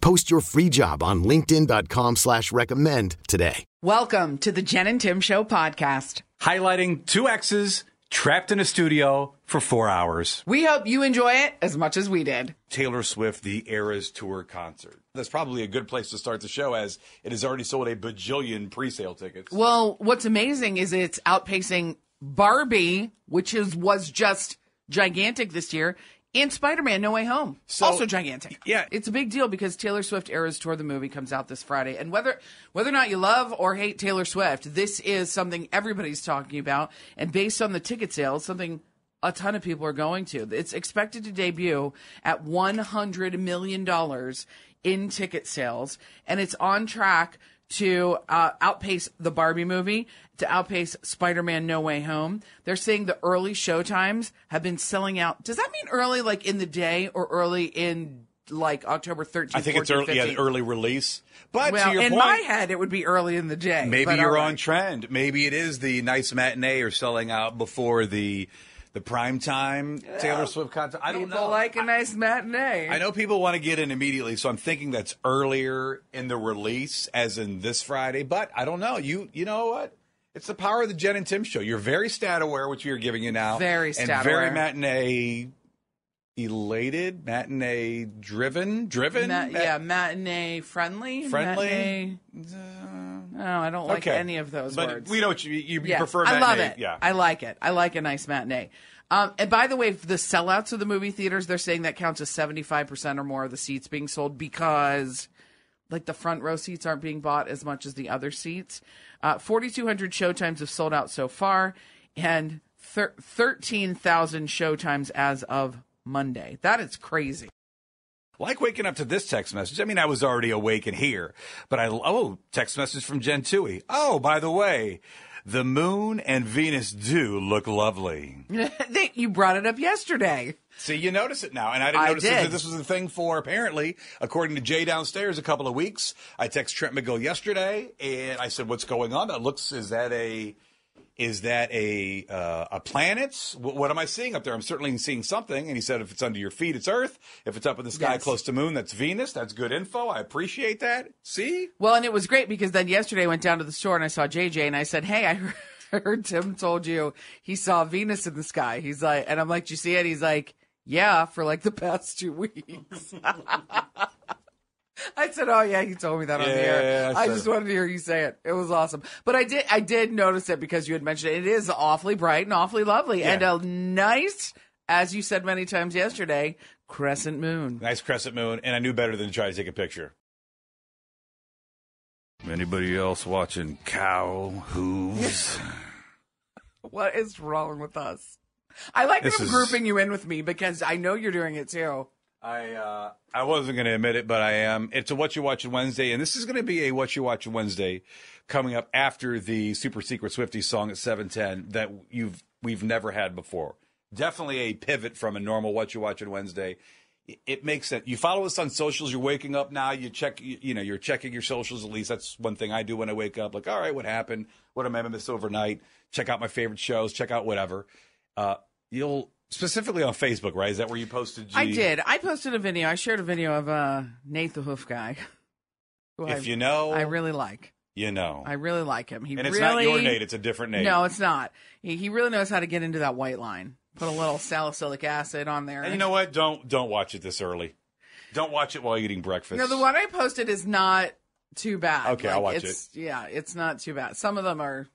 Post your free job on linkedin.com/recommend today. Welcome to the Jen and Tim Show podcast. Highlighting 2 exes trapped in a studio for 4 hours. We hope you enjoy it as much as we did. Taylor Swift, the Eras tour concert. That's probably a good place to start the show, as it has already sold a bajillion pre-sale tickets. Well, what's amazing is it's outpacing Barbie, which was just gigantic this year, and Spider-Man: No Way Home, also gigantic. Yeah. It's a big deal because Taylor Swift Eras Tour, the movie, comes out this Friday. And whether or not you love or hate Taylor Swift, this is something everybody's talking about. And based on the ticket sales, something a ton of people are going to. It's expected to debut at $100 million in ticket sales. And it's on track to outpace the Barbie movie, to outpace Spider-Man No Way Home. They're saying the early show times have been selling out. Does that mean early like in the day or early in like October 13th, I think 14th, it's early, 15th? Yeah, early release. But well, to your in point, my head, it would be early in the day. Maybe you're on trend. Maybe it is the nice matinee or selling out before the prime time Taylor Swift concert. I don't know. People like a nice matinee. I know people want to get in immediately, so I'm thinking that's earlier in the release, as in this Friday. But I don't know. You know what? It's the power of the Jen and Tim show. You're very stat aware, which we are giving you now. Very stat aware. And very matinee elated, matinee driven. Matinee friendly. Friendly. No, I don't like any of those words. But we know what you prefer matinee. I love it. Yeah. I like it. I like a nice matinee. And by the way, the sellouts of the movie theaters, they're saying that counts as 75% or more of the seats being sold because, like, the front row seats aren't being bought as much as the other seats. 4,200 showtimes have sold out so far, and 13,000 showtimes as of Monday. That is crazy. Like waking up to this text message. I mean, I was already awake and here, but text message from Jen Tui. Oh, by the way, the moon and Venus do look lovely. You brought it up yesterday. See, you notice it now. And I didn't notice that this was a thing for, apparently, according to Jay downstairs, a couple of weeks. I text Trent McGill yesterday and I said, what's going on? That looks, is that a planet? What am I seeing up there? I'm certainly seeing something. And he said, if it's under your feet, it's Earth. If it's up in the sky close to moon, that's Venus. That's good info. I appreciate that. See? Well, and it was great because then yesterday I went down to the store and I saw JJ and I said, hey, I heard Tim told you he saw Venus in the sky. He's like, and I'm like, did you see it? He's like, yeah, for like the past 2 weeks. I said, oh, yeah, he told me that on the air. I just wanted to hear you say it. It was awesome. But I did notice it because you had mentioned it. It is awfully bright and awfully lovely. Yeah. And a nice, as you said many times yesterday, crescent moon. Nice crescent moon. And I knew better than to try to take a picture. Anybody else watching cow hooves? What is wrong with us? I like grouping you in with me because I know you're doing it too. I wasn't going to admit it, but I am. It's a What You're Watching Wednesday, and this is going to be a What You're Watching Wednesday coming up after the Super Secret Swifties song at 7:10 that we've never had before. Definitely a pivot from a normal What You're Watching Wednesday. It makes sense. You follow us on socials. You're waking up now. You check. You're checking your socials. At least that's one thing I do when I wake up. Like, all right, what happened? What am I missing overnight? Check out my favorite shows. Check out whatever. You'll. Specifically on Facebook, right? Is that where you posted? I did. I posted a video. I shared a video of Nate the Hoof Guy. I really like. You know. I really like him. It's not your Nate. It's a different Nate. No, it's not. He really knows how to get into that white line. Put a little salicylic acid on there. And you know what? Don't watch it this early. Don't watch it while eating breakfast. No, the one I posted is not too bad. Okay, like, I'll watch it. Yeah, it's not too bad. Some of them are.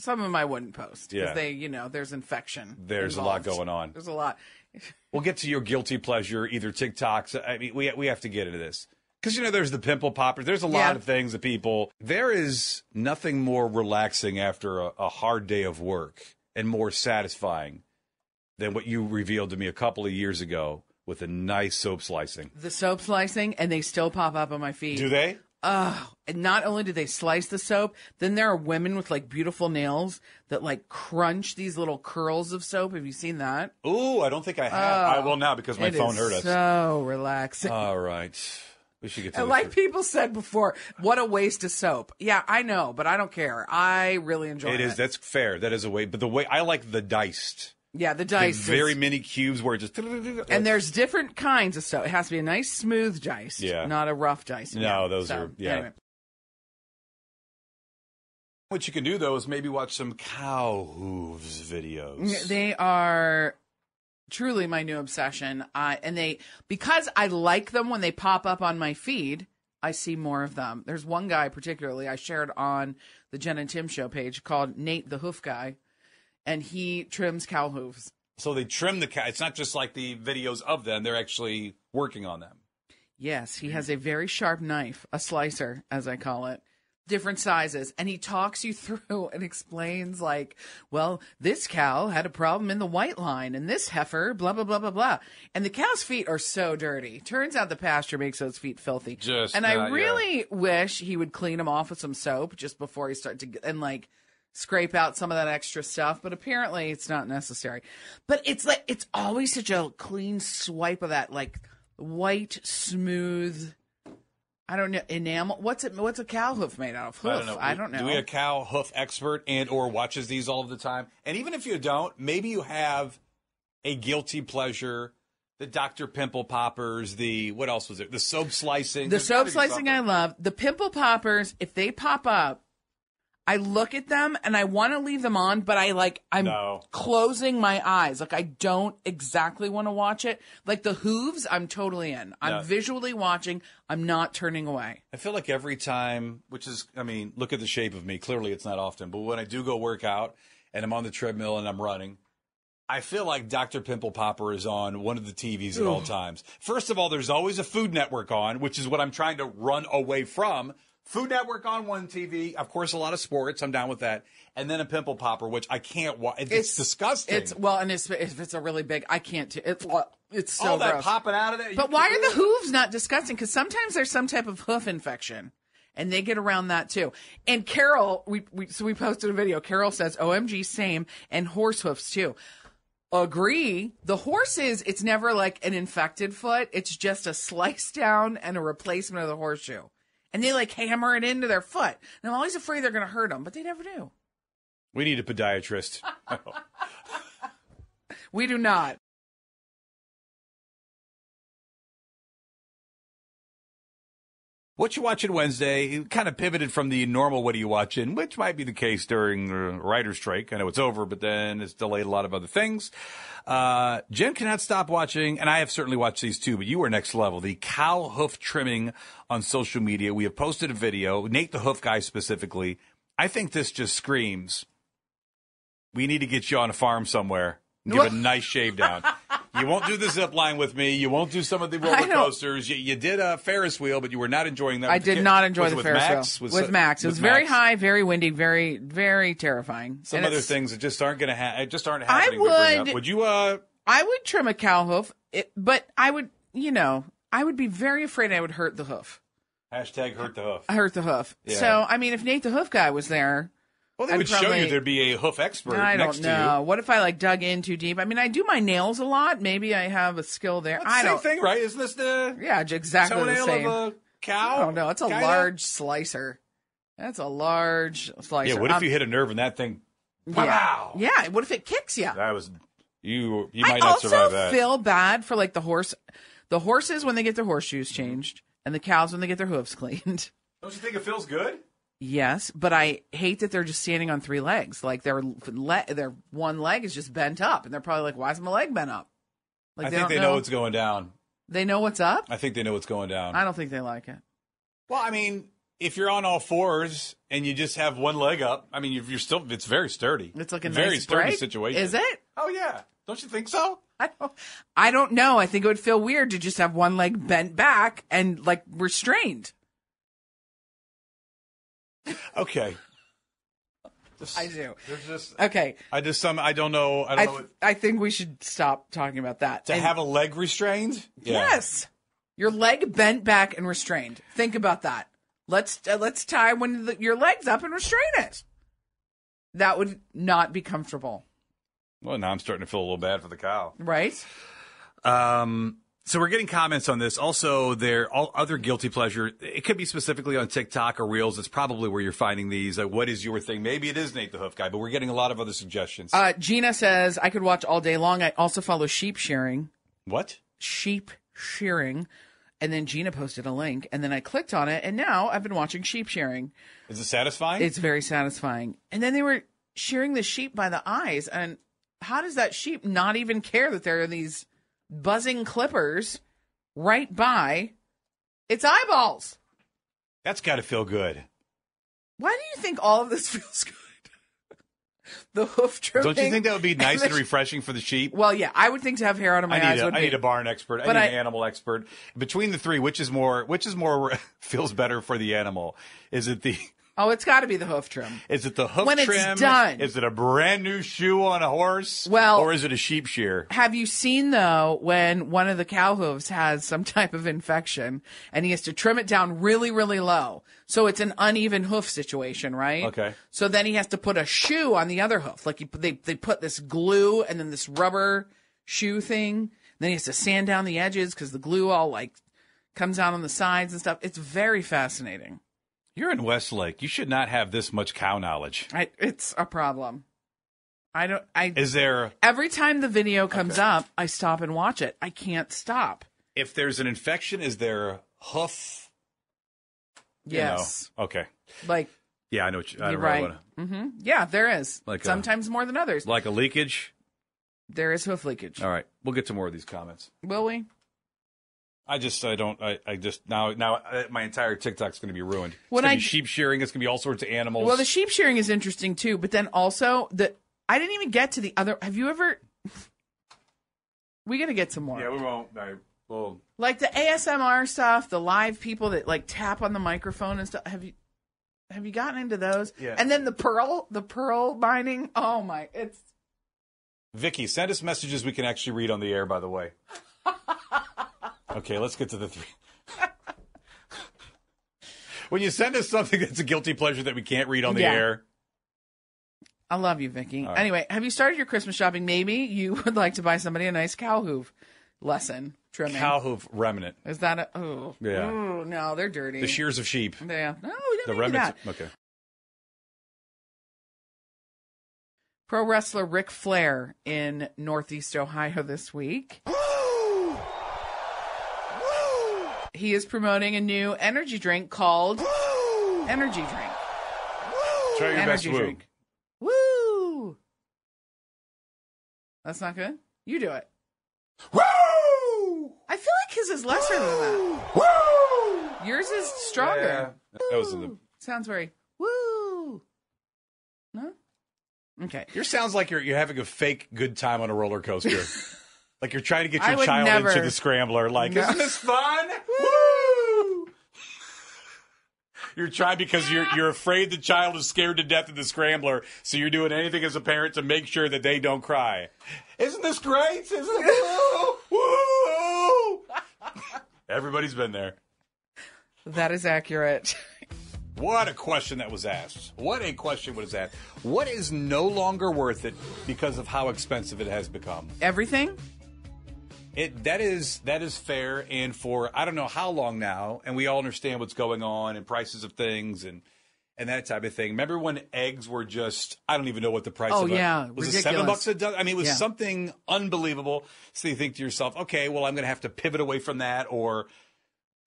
Some of them I wouldn't post because they, you know, there's infection. There's involved. A lot going on. There's a lot. We'll get to your guilty pleasure, either TikToks. I mean, we have to get into this because, you know, there's the pimple poppers. There's a lot of things that people. There is nothing more relaxing after a hard day of work and more satisfying than what you revealed to me a couple of years ago with a nice soap slicing. The soap slicing, and they still pop up on my feed. Do they? Oh, and not only do they slice the soap, then there are women with like beautiful nails that like crunch these little curls of soap. Have you seen that? Ooh, I don't think I have. I will now because my phone heard us. So relaxing. All right. We should get to like people said before, what a waste of soap. Yeah, I know, but I don't care. I really enjoy it. It is. That's fair. That is a way. But the way I like the diced. Yeah, the diced. Very many cubes where it just... And there's different kinds of soap. It has to be a nice, smooth diced, not a rough diced. No, those are... Yeah. Anyway. What you can do, though, is maybe watch some cow hooves videos. They are truly my new obsession. Because I like them when they pop up on my feed, I see more of them. There's one guy particularly I shared on the Jen and Tim show page called Nate the Hoof Guy. And he trims cow hooves. So they trim the cow. It's not just like the videos of them. They're actually working on them. Yes. He has a very sharp knife, a slicer, as I call it, different sizes. And he talks you through and explains like, well, this cow had a problem in the white line and this heifer, blah, blah, blah, blah, blah. And the cow's feet are so dirty. Turns out the pasture makes those feet filthy. I really wish he would clean them off with some soap just before he started to, and like, scrape out some of that extra stuff, but apparently it's not necessary. But it's like, it's always such a clean swipe of that, like white, smooth, I don't know, enamel. What's a cow hoof made out of? Hoof. I don't know. Do we have a cow hoof expert and or watches these all of the time? And even if you don't, maybe you have a guilty pleasure. The Dr. Pimple Poppers, what else was it? The soap slicing. The soap slicing I love. The pimple poppers, if they pop up, I look at them and I want to leave them on, but I'm closing my eyes. Like I don't exactly want to watch it. Like the hooves, I'm totally in. I'm visually watching. I'm not turning away. I feel like every time, look at the shape of me. Clearly it's not often, but when I do go work out and I'm on the treadmill and I'm running, I feel like Dr. Pimple Popper is on one of the TVs at all times. First of all, there's always a Food Network on, which is what I'm trying to run away from. Food Network on one TV, of course, a lot of sports. I'm down with that. And then a pimple popper, which I can't watch. It's disgusting. If it's a really big, I can't. It's so all that gross. Popping out of there. But why are the hooves not disgusting? Because sometimes there's some type of hoof infection, and they get around that too. And Carol, we posted a video. Carol says, "OMG, same," and horse hoofs too. Agree. The horses, it's never like an infected foot. It's just a slice down and a replacement of the horseshoe. And they, like, hammer it into their foot. And I'm always afraid they're going to hurt them, but they never do. We need a podiatrist. We do not. What you watching Wednesday kind of pivoted from the normal what are you watching, which might be the case during the writer's strike. I know it's over, but then it's delayed a lot of other things. Jen cannot stop watching, and I have certainly watched these too, but you are next level. The cow hoof trimming on social media. We have posted a video, Nate the Hoof Guy specifically. I think this just screams, we need to get you on a farm somewhere. Give a nice shave down. You won't do the zip line with me. You won't do some of the roller coasters. You did a Ferris wheel, but you were not enjoying that. I did not enjoy the Ferris wheel. With Max. It was very high, very windy, very, very terrifying. Some other things that just aren't going to happen. Just aren't happening. Would you? I would trim a cow hoof, but I would, I would be very afraid I would hurt the hoof. Hashtag hurt the hoof. Hurt the hoof. Yeah. So, if Nate the Hoof Guy was there. Well, they would show you there'd be a hoof expert next to you. I don't know. What if I, dug in too deep? I do my nails a lot. Maybe I have a skill there. Same thing, right? Isn't this the exactly the same. Toenail of a cow? I don't know. It's a large slicer. That's a large slicer. Yeah, what if you hit a nerve and that thing, wow. Yeah, what if it kicks you? That was, you might not survive that. I also feel bad for, the horses when they get their horseshoes changed and the cows when they get their hooves cleaned. Don't you think it feels good? Yes, but I hate that they're just standing on three legs. Like their one leg is just bent up, and they're probably like, "Why is my leg bent up?" I think they know what's going down. They know what's up. I think they know what's going down. I don't think they like it. Well, I mean, if you're on all fours and you just have one leg up, I mean, you're still, it's very sturdy. It's like a very nice sturdy situation. Is it? Oh, yeah. Don't you think so? I don't know. I think it would feel weird to just have one leg bent back and, like, restrained. Okay. Just, I do. There's just okay. I just some. I don't know. I don't know. What, I think we should stop talking about that. To have a leg restrained. Yeah. Yes, your leg bent back and restrained. Think about that. Let's tie your legs up and restrain it. That would not be comfortable. Well, now I'm starting to feel a little bad for the cow. Right. So we're getting comments on this. Also, there all other guilty pleasure. It could be specifically on TikTok or Reels. It's probably where you're finding these. Like, what is your thing? Maybe it is Nate the Hoof Guy, but we're getting a lot of other suggestions. Gina says, I could watch all day long. I also follow sheep shearing. What? Sheep shearing. And then Gina posted a link, and then I clicked on it, and now I've been watching sheep shearing. Is it satisfying? It's very satisfying. And then they were shearing the sheep by the eyes, and how does that sheep not even care that there are these buzzing clippers right by its eyeballs? That's got to feel good. Why do you think all of this feels good? The hoof trimming. Don't you think that would be nice and refreshing for the sheep? Well, yeah, I would think to have hair out of my eyes would be. I need a barn expert. I need an animal expert. Between the three, which is more feels better for the animal? Is it the? Oh, it's got to be the hoof trim. Is it the hoof trim? When it's done. Is it a brand new shoe on a horse? Well. Or is it a sheep shear? Have you seen, though, when one of the cow hooves has some type of infection and he has to trim it down really, really low? So it's an uneven hoof situation, right? Okay. So then he has to put a shoe on the other hoof. Like they put this glue and then this rubber shoe thing. Then he has to sand down the edges because the glue all, like, comes out on the sides and stuff. It's very fascinating. You're in Westlake. You should not have this much cow knowledge. It's a problem. Is there? Every time the video comes up, I stop and watch it. I can't stop. If there's an infection, is there hoof? Yes. You know, okay. Like. Yeah, I know. I don't really want to. Mm-hmm. Yeah, there is. Like sometimes more than others. Like a leakage. There is hoof leakage. All right, we'll get to more of these comments. Will we? Now my entire TikTok's going to be ruined. It's going to be sheep shearing. It's going to be all sorts of animals. Well, the sheep shearing is interesting, too. But then also, I didn't even get to the other. Have you ever? We got to get some more. Yeah, we won't. We'll... Like the ASMR stuff, the live people that, like, tap on the microphone and stuff. Have you gotten into those? Yeah. And then the pearl mining. Oh, my. It's. Vicky, send us messages we can actually read on the air, by the way. Okay, let's get to the three. When you send us something that's a guilty pleasure that we can't read on the air. I love you, Vicky. Right. Anyway, have you started your Christmas shopping? Maybe you would like to buy somebody a nice cow hoof lesson trimming. Cow hoof remnant. Is that a... Oh. Yeah. Ooh, no, they're dirty. The shears of sheep. Yeah. No, we didn't do that. Okay. Pro wrestler Ric Flair in Northeast Ohio this week. He is promoting a new energy drink called Woo! Energy Drink. Woo! Try your energy best drink. Woo! That's not good? You do it. Woo! I feel like his is lesser Woo! Than that. Woo! Yours is stronger. Yeah. That was sounds very woo. No? Okay. Yours sounds like you're having a fake good time on a roller coaster. Like you're trying to get your child into the scrambler. Like, no. Isn't this fun? Woo! You're trying because you're afraid the child is scared to death of the scrambler, so you're doing anything as a parent to make sure that they don't cry. Isn't this great? Isn't it? Woo! Woo! Everybody's been there. That is accurate. What a question that was asked. What a question was asked. What is no longer worth it because of how expensive it has become? Everything? That is fair, and for I don't know how long now, and we all understand what's going on and prices of things and that type of thing. Remember when eggs were just I don't even know what the price of it was. Ridiculous. It $7 a dozen? I mean, it was something unbelievable. So you think to yourself, okay, well, I'm going to have to pivot away from that or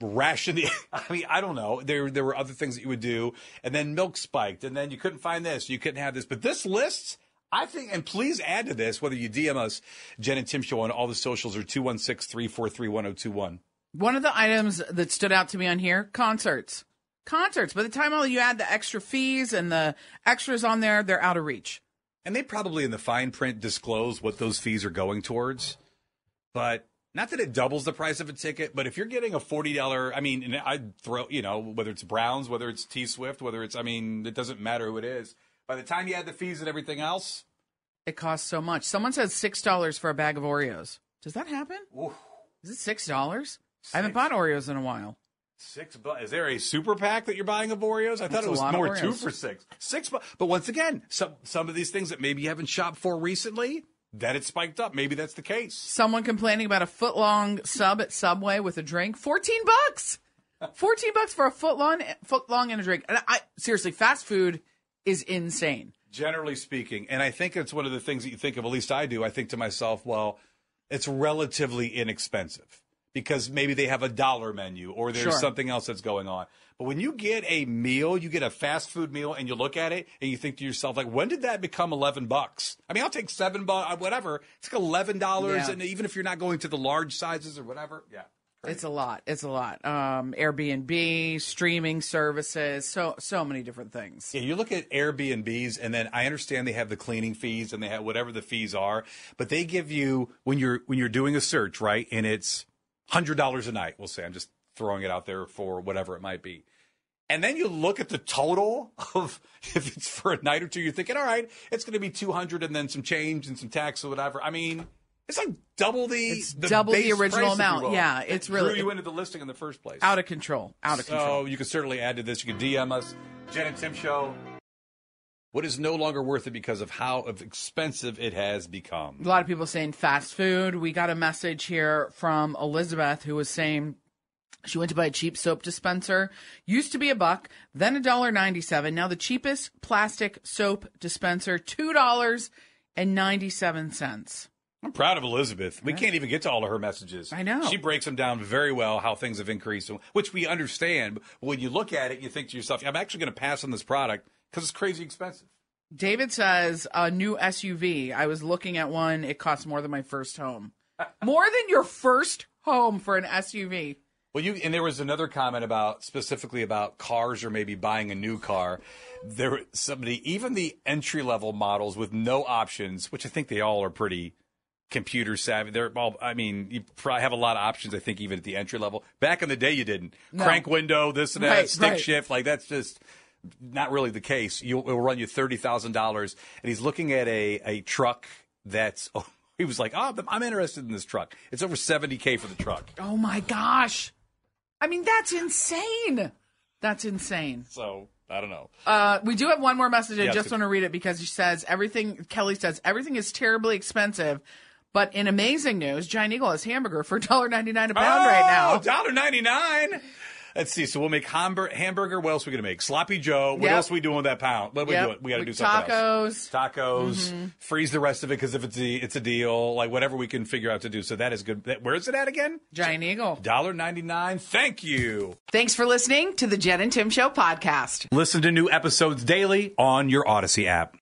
ration the I mean, I don't know. There were other things that you would do, and then milk spiked, and then you couldn't find this, you couldn't have this. But this list, I think, and please add to this, whether you DM us, Jen and Tim Show on all the socials or 216-343-1021. One of the items that stood out to me on here, concerts. concerts. By the time all you add the extra fees and the extras on there, they're out of reach. And they probably in the fine print disclose what those fees are going towards. But not that it doubles the price of a ticket, but if you're getting a $40, I mean, and I'd throw, you know, whether it's Browns, whether it's T-Swift, whether it's, I mean, it doesn't matter who it is. By the time you add the fees and everything else, it costs so much. Someone says $6 for a bag of Oreos. Does that happen? Oof. Is it $6? I haven't bought Oreos in a while. $6. Is there a super pack that you're buying of Oreos? I thought it was more 2 for $6. $6. But once again, some of these things that maybe you haven't shopped for recently, that it spiked up. Maybe that's the case. Someone complaining about a foot-long sub at Subway with a drink. $14. $14 for a foot-long and a drink. And seriously, fast food is insane. Generally speaking. And I think it's one of the things that you think of, at least I do. I think to myself, well, it's relatively inexpensive because maybe they have a dollar menu or there's something else that's going on. But when you get a meal, you get a fast food meal and you look at it and you think to yourself, like, when did that become $11? I mean, I'll take $7, whatever. It's like $11. Yeah. And even if you're not going to the large sizes or whatever. Yeah. Great. It's a lot. It's a lot. Airbnb, streaming services, so many different things. Yeah, you look at Airbnbs, and then I understand they have the cleaning fees and they have whatever the fees are, but they give you when you're doing a search, right? And it's $100 a night. We'll say I'm just throwing it out there for whatever it might be. And then you look at the total of if it's for a night or two, you're thinking, all right, it's going to be $200 and then some change and some tax or whatever. I mean, it's like double the original amount. Yeah, it's really drew you into the listing in the first place. Out of control. So you can certainly add to this. You can DM us, Jen and Tim Show. What is no longer worth it because of how expensive it has become? A lot of people saying fast food. We got a message here from Elizabeth who was saying she went to buy a cheap soap dispenser. Used to be $1, then $1.97. Now the cheapest plastic soap dispenser, $2.97. I'm proud of Elizabeth. We can't even get to all of her messages. I know. She breaks them down very well, how things have increased, which we understand. When you look at it, you think to yourself, I'm actually going to pass on this product because it's crazy expensive. David says, a new SUV. I was looking at one. It costs more than my first home. More than your first home for an SUV. Well, and there was another comment about specifically about cars or maybe buying a new car. There, somebody, even the entry-level models with no options, which I think they all are pretty computer savvy. They're all, I mean, you probably have a lot of options, I think, even at the entry level. Back in the day, you didn't. No. Crank window, this and that, stick shift. Like, that's just not really the case. It'll run you $30,000. And he's looking at a truck that's, he was like, I'm interested in this truck. It's over $70K for the truck. Oh, my gosh. I mean, that's insane. That's insane. So, I don't know. We do have one more message. I just want to read it because Kelly says, everything is terribly expensive. But in amazing news, Giant Eagle has hamburger for $1.99 a pound right now. $1.99. Let's see. So we'll make hamburger. What else are we going to make? Sloppy Joe. What else are we doing with that pound? What are we doing? We got to do something else. Tacos. Mm-hmm. Freeze the rest of it because if it's a deal, like whatever we can figure out to do. So that is good. Where is it at again? Giant Eagle. $1.99. Thank you. Thanks for listening to the Jen and Tim Show podcast. Listen to new episodes daily on your Odyssey app.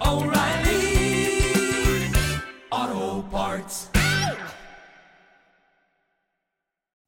O'Reilly Auto Parts.